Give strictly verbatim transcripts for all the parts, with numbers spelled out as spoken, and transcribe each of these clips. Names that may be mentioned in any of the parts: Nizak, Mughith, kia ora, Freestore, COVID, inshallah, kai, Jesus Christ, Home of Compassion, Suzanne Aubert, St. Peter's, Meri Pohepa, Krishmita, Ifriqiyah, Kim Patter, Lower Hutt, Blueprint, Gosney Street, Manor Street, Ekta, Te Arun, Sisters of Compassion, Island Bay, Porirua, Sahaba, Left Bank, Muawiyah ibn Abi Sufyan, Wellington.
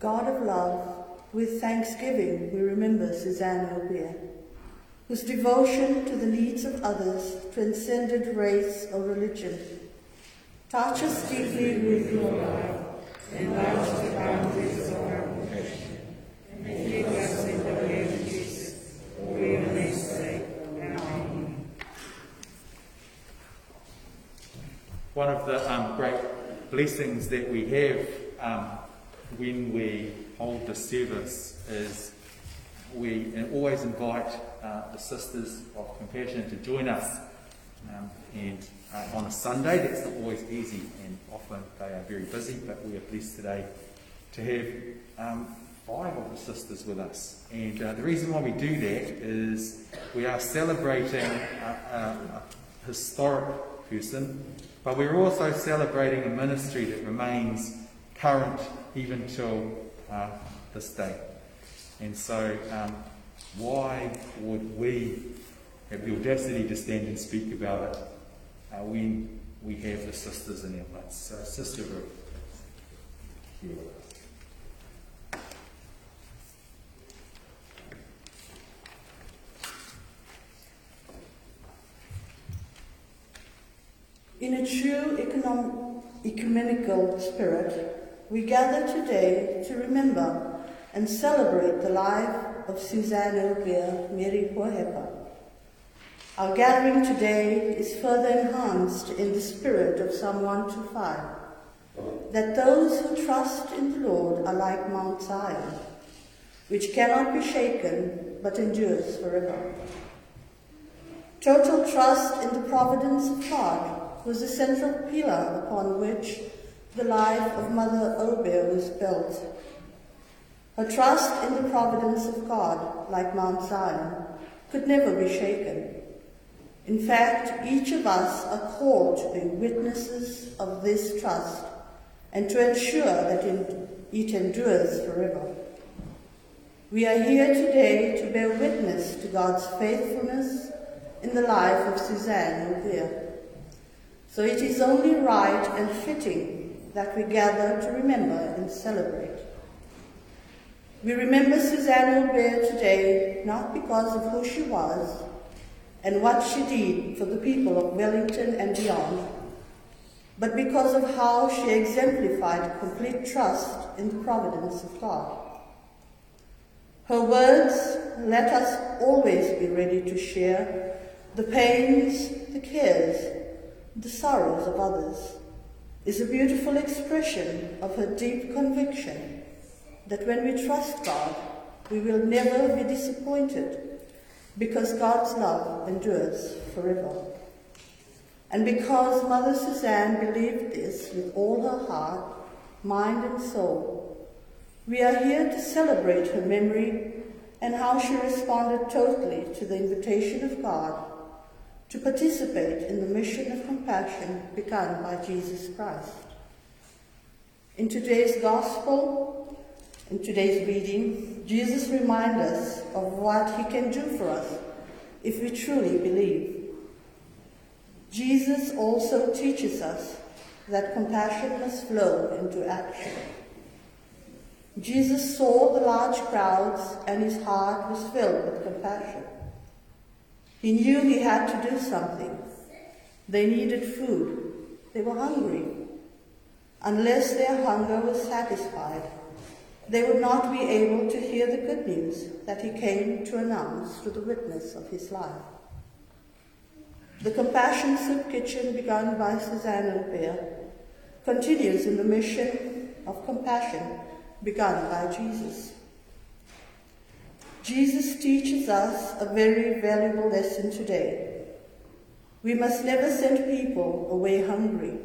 God of love, with thanksgiving we remember Suzanne Aubert, whose devotion to the needs of others transcended race or religion. Touch us deeply with your love, enlarge the boundaries of our compassion, and keep us in the way of Jesus, for we are made safe. Amen. One of the um, great blessings that we have um, when we hold the service is we always invite uh, the Sisters of Compassion to join us. Um, and uh, on a Sunday, that's not always easy, and often they are very busy, but we are blessed today to have um, five of the sisters with us. And uh, the reason why we do that is we are celebrating a, a historic person, but we're also celebrating a ministry that remains current even till uh, this day. And so um, why would we have the audacity to stand and speak about it uh, when we have the sisters in our midst? So Sister Ruth, here with us. In a true economic, ecumenical spirit, we gather today to remember and celebrate the life of Suzanne Aubert Meri Pohepa. Our gathering today is further enhanced in the spirit of Psalm one two five, that those who trust in the Lord are like Mount Zion, which cannot be shaken but endures forever. Total trust in the providence of God was the central pillar upon which the life of Mother Aubert was built. Her trust in the providence of God, like Mount Zion, could never be shaken. In fact, each of us are called to be witnesses of this trust and to ensure that it endures forever. We are here today to bear witness to God's faithfulness in the life of Suzanne Aubert. So it is only right and fitting that we gather to remember and celebrate. We remember Suzanne Aubert today not because of who she was, and what she did for the people of Wellington and beyond, but because of how she exemplified complete trust in the providence of God. Her words let us always be ready to share the pains, the cares, the sorrows of others, is a beautiful expression of her deep conviction that when we trust God, we will never be disappointed, because God's love endures forever. And because Mother Suzanne believed this with all her heart, mind and soul, we are here to celebrate her memory and how she responded totally to the invitation of God to participate in the mission of compassion begun by Jesus Christ. In today's gospel, in today's reading, Jesus reminds us of what he can do for us if we truly believe. Jesus also teaches us that compassion must flow into action. Jesus saw the large crowds and his heart was filled with compassion. He knew he had to do something. They needed food. They were hungry. Unless their hunger was satisfied, they would not be able to hear the good news that he came to announce to the witness of his life. The Compassion Soup Kitchen, begun by Suzanne Aubert, continues in the mission of compassion begun by Jesus. Jesus teaches us a very valuable lesson today. We must never send people away hungry.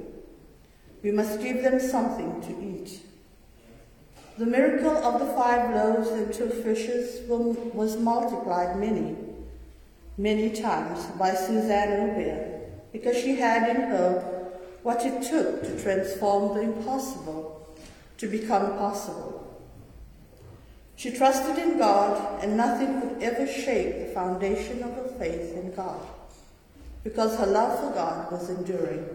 We must give them something to eat. The miracle of the five loaves and two fishes was multiplied many, many times by Suzanne Aubert because she had in her what it took to transform the impossible to become possible. She trusted in God, and nothing could ever shake the foundation of her faith in God because her love for God was enduring.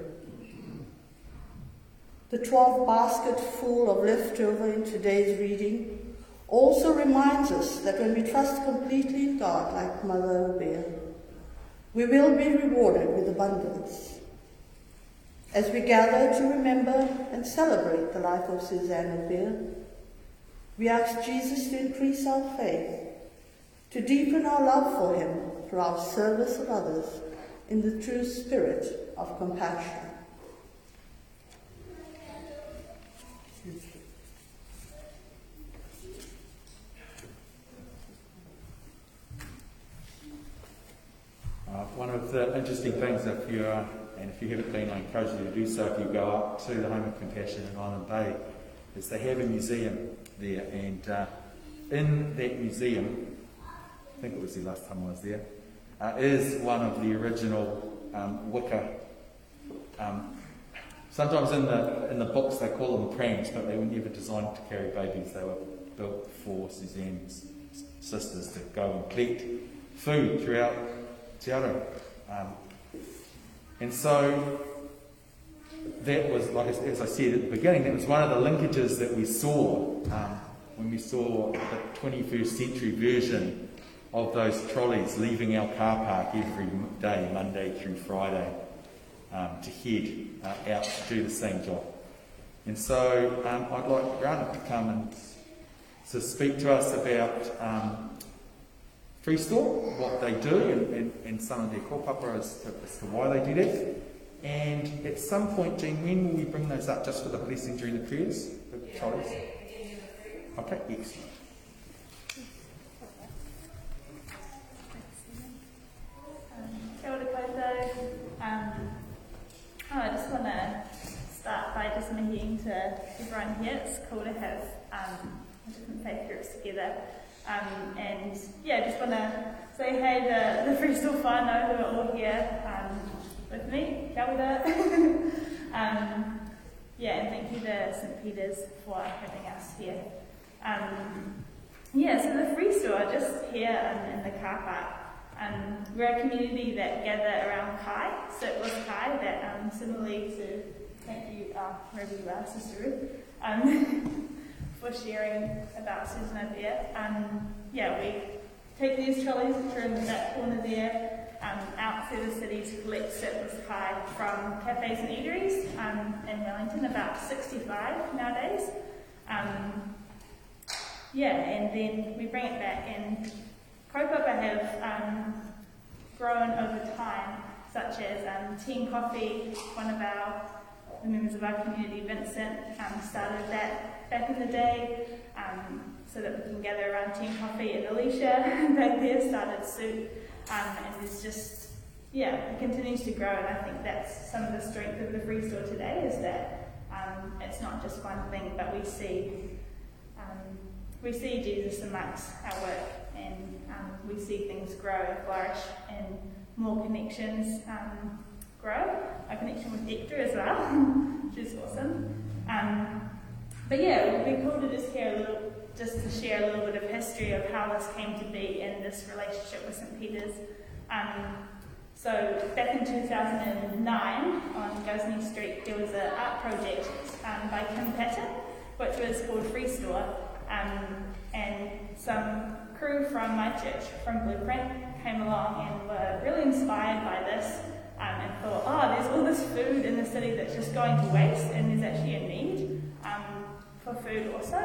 the twelve basket full of leftover in today's reading, also reminds us that when we trust completely in God, like Mother Aubert, we will be rewarded with abundance. As we gather to remember and celebrate the life of Suzanne Aubert, we ask Jesus to increase our faith, to deepen our love for him through our service of others in the true spirit of compassion. Uh, one of the interesting things, if you are, and if you haven't been, I encourage you to do so if you go up to the Home of Compassion in Island Bay, is they have a museum there, and uh, in that museum, I think it was the last time I was there, uh, is one of the original um, wicca. Um, sometimes in the in the books they call them prams, but they were never designed to carry babies. They were built for Suzanne's sisters to go and collect food throughout Te Arun. Um, and so that was, like as I said at the beginning, that was one of the linkages that we saw um, when we saw the twenty-first century version of those trolleys leaving our car park every day, Monday through Friday, um, to head uh, out to do the same job. And so um, I'd like Grant to come and to speak to us about um, Freestore, what they do, and, and, and some of their kōpapa as to, as to why they do that. And at some point, Jean, when will we bring those up just for the blessing during the prayers? The trolleys? Okay, excellent. Um, oh, I just want to start by just making to everyone here, it's cool to have um, different faith groups together, um, and yeah, I just want to say hey to the Freestore whānau who are all here um, with me, kia ora. um, yeah, and thank you to Saint Peter's for having us here. Um, yeah, so the Freestore, just here um, in the car park, Um, we're a community that gather around Kai, so it was Kai that, um, similarly to, thank you, uh, wherever you are, Sister Ruth, um, for sharing about Suzanne Aubert. Um, yeah, we take these trolleys, which are in that corner there, um, out through the city to collect surplus Kai from cafes and eateries um, in Wellington, about sixty-five nowadays. Um, yeah, and then we bring it back and kōpapa have um, grown over time, such as um, Teen Coffee. One of our the members of our community, Vincent, um, started that back in the day, um, so that we can gather around Teen Coffee, and Alicia back there started Soup, um, and it's just, yeah, it continues to grow, and I think that's some of the strength of the Freestore today, is that um, it's not just one thing, but we see, um, we see Jesus amongst our work. And um, we see things grow and flourish, and more connections um, grow. Our connection with Hector as well, which is awesome. Um, but yeah, it would be cool to just hear a little, just to share a little bit of history of how this came to be in this relationship with Saint Peter's. Um, so back in two thousand nine, on Gosney Street, there was an art project um, by Kim Patter, which was called Freestore, um, and some crew from my church, from Blueprint, came along and were really inspired by this um, and thought, oh, there's all this food in the city that's just going to waste, and there's actually a need um, for food also.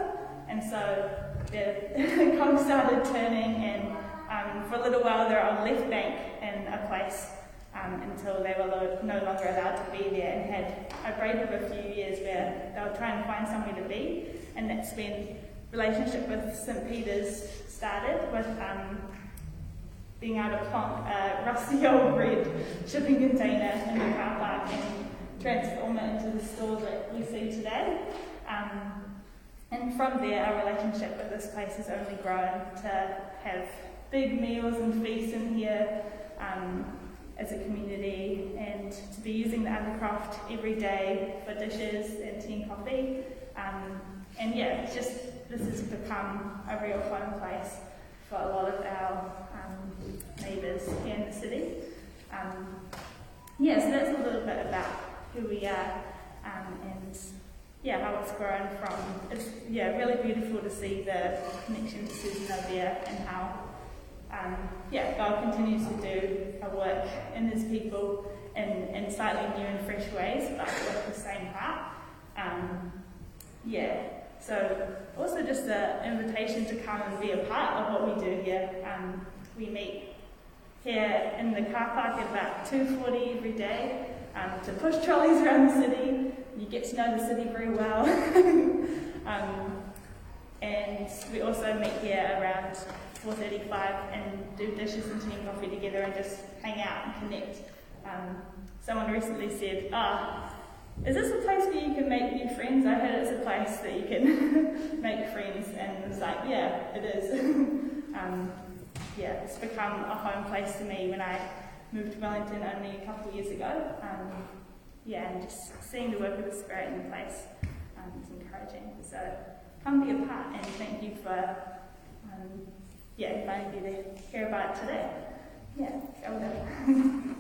And so the cogs started turning, and um, for a little while they were on Left Bank in a place um, until they were lo- no longer allowed to be there, and had a break of a few years where they were trying to find somewhere to be, and that's when relationship with Saint Peter's started, with um, being able to plonk a rusty old red shipping container in the car park and transform it into the store that we see today. Um, and from there, our relationship with this place has only grown to have big meals and feasts in here um, as a community, and to be using the undercroft every day for dishes and tea and coffee. Um, and yeah, it's just, this has become a real home place for a lot of our um, neighbours here in the city. Um, yeah, so that's a little bit about who we are um, and yeah, how it's grown from. It's yeah, really beautiful to see the connection to Suzanne Aubert and how um, yeah, God continues to do a work in His people in, in slightly new and fresh ways, but with the same heart. Um, yeah, so also just an invitation to come and be a part of what we do here. Um, we meet here in the car park at about two forty every day um, to push trolleys around the city. You get to know the city very well. um, and we also meet here around four thirty-five and do dishes and tea and coffee together and just hang out and connect. Um, someone recently said, ah, oh, is this a place where you can make new friends? I heard it's a place that you can make friends, and it's like, yeah, it is. um, yeah, it's become a home place to me. When I moved to Wellington only a couple of years ago, um, yeah, and just seeing the work of the Spirit in the place um, is encouraging. So come be a part, and thank you for um, yeah, inviting me to hear about it today. Yeah, go with it.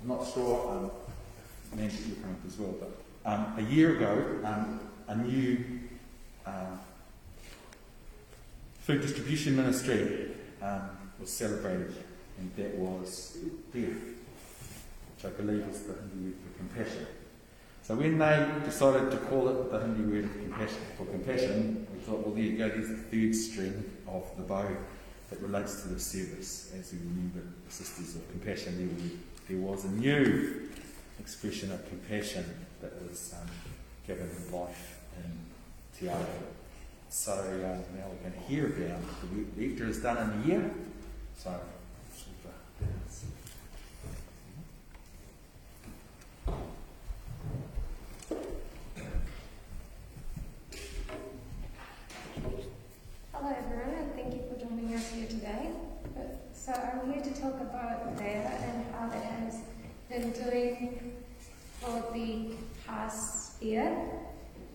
I'm not sure, um, Nancy, you're coming up as well, but um, a year ago, um, a new uh, food distribution ministry um, was celebrated, and that was death, which I believe is the Hindi word for compassion. So when they decided to call it the Hindi word for compassion, for compassion, we thought, well, there you go, there's the third string of the bow that relates to the service. As you remember, the Sisters of Compassion, there were There was a new expression of compassion that was um, given life in Te Arai. So um, now we're going to hear about the work the Lector has done in a year. So, super. Hello everyone, and thank you for joining us here today. So I'm here to talk about prayer and how it has been doing for the past year.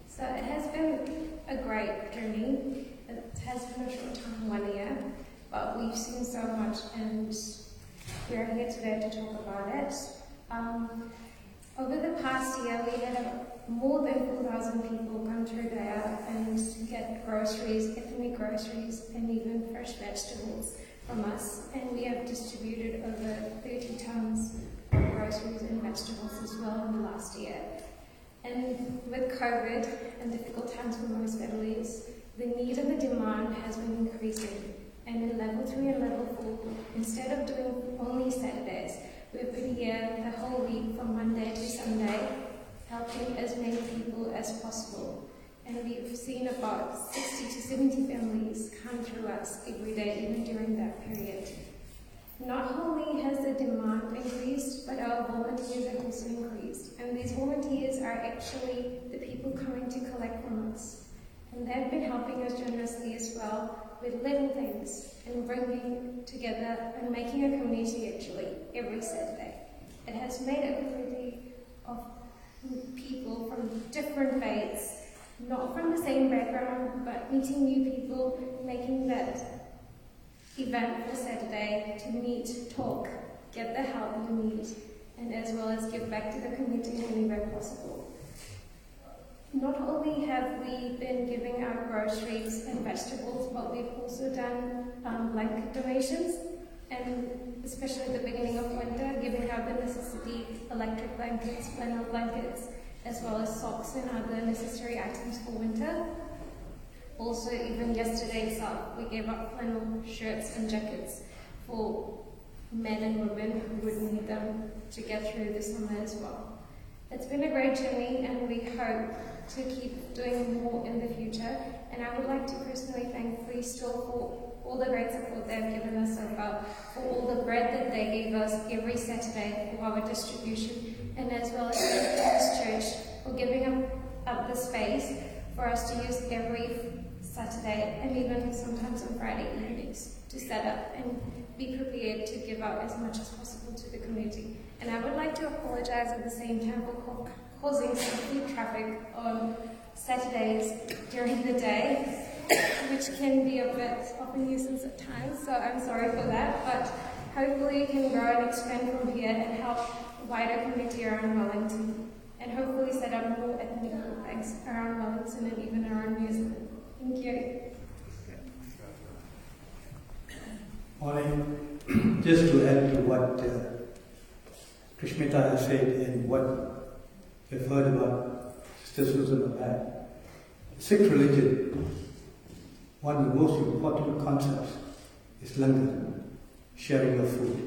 So it has been a great journey. It has been a short time, one year, but we've seen so much, and we're here today to talk about it. Um, over the past year, we had a, more than four thousand people come through there and get groceries, ethnic groceries, and even fresh vegetables from us, and we have distributed over thirty tons of groceries and vegetables as well in the last year. And with COVID and difficult times for most families, the need and the demand has been increasing. And in level three and level four, instead of doing only Saturdays, we've been here the whole week from Monday to Sunday, helping as many people as possible. And we've seen about sixty to seventy families come through us every day, even during that period. Not only has the demand increased, but our volunteers have also increased. And these volunteers are actually the people coming to collect from us. And they've been helping us generously as well with little things and bringing together and making a community actually every Saturday. It has made a community of people from different faiths, not from the same background, but meeting new people, making that event for Saturday to meet, talk, get the help you need, and as well as give back to the community whenever possible. Not only have we been giving our groceries and vegetables, but we've also done um, blanket donations, and especially at the beginning of winter, giving out the necessity, electric blankets, flannel blankets, as well as socks and other necessary items for winter. Also, even yesterday itself, we gave up flannel shirts and jackets for men and women who would need them to get through the summer as well. It's been a great journey, and we hope to keep doing more in the future. And I would like to personally thank Freestore for all the great support they've given us so far, for all the bread that they gave us every Saturday for our distribution, and as well as this church for giving up, up the space for us to use every Saturday and even sometimes on Friday evenings to set up and be prepared to give out as much as possible to the community. And I would like to apologise at the same time for causing some food traffic on Saturdays during the day, which can be a bit of a nuisance at times, so I'm sorry for that, but Hopefully we can grow and expand from here and help the wider community around Wellington, and hopefully set up more ethnic flags around Wellington and even around New Zealand. Thank you. Morning. Just to add to what uh, Krishmita has said and what we've heard about Sister Suzanne Aubert, Sikh religion, one of the most important concepts is langar, sharing of food.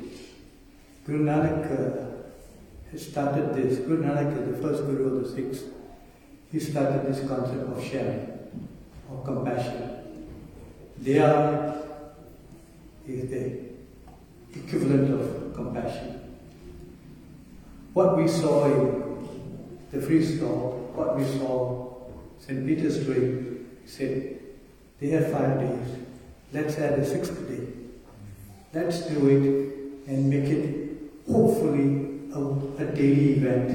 Guru Nanak uh, started this. Guru Nanak is the first Guru of the Sikhs. He started this concept of sharing, of compassion. They are is the equivalent of compassion. What we saw in the Freestore, what we saw Saint Peter's doing, said they have five days, let's add a sixth day. Let's do it and make it hopefully a, a daily event.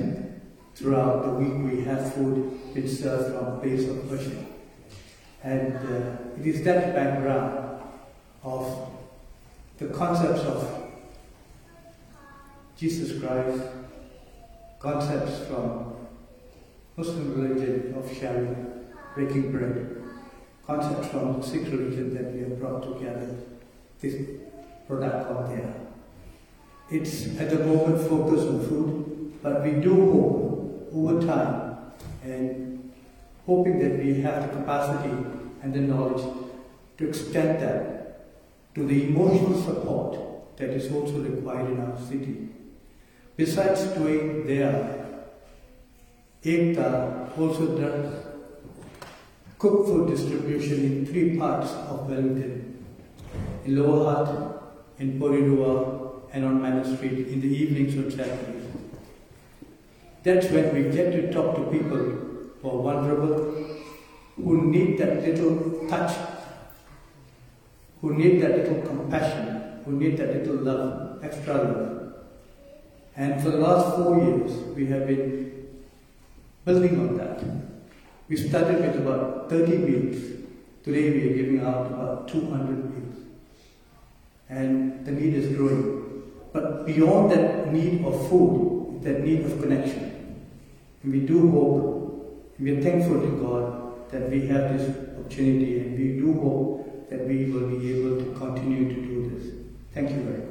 Throughout the week we have food which serves from place of worship. And uh, it is that background of the concepts of Jesus Christ, concepts from Muslim religion of sharing, breaking bread, concepts from Sikh religion that we have brought together, this product of there. It's at the moment focused on food, but we do hope over time, and hoping that we have the capacity and the knowledge to extend that to the emotional support that is also required in our city. Besides doing their Ekta also does cook food distribution in three parts of Wellington, in Lower Hutt, in Porirua, and on Manor Street in the evenings on Saturdays. That's when we get to talk to people who are vulnerable, who need that little touch, who need that little compassion, who need that little love, extra love. And for the last four years, we have been building on that. We started with about thirty meals. Today we are giving out about two hundred meals. And the need is growing. But beyond that need of food, that need of connection. And we do hope, we are thankful to God that we have this opportunity, and we do hope that we will be able to continue to do this. Thank you very much.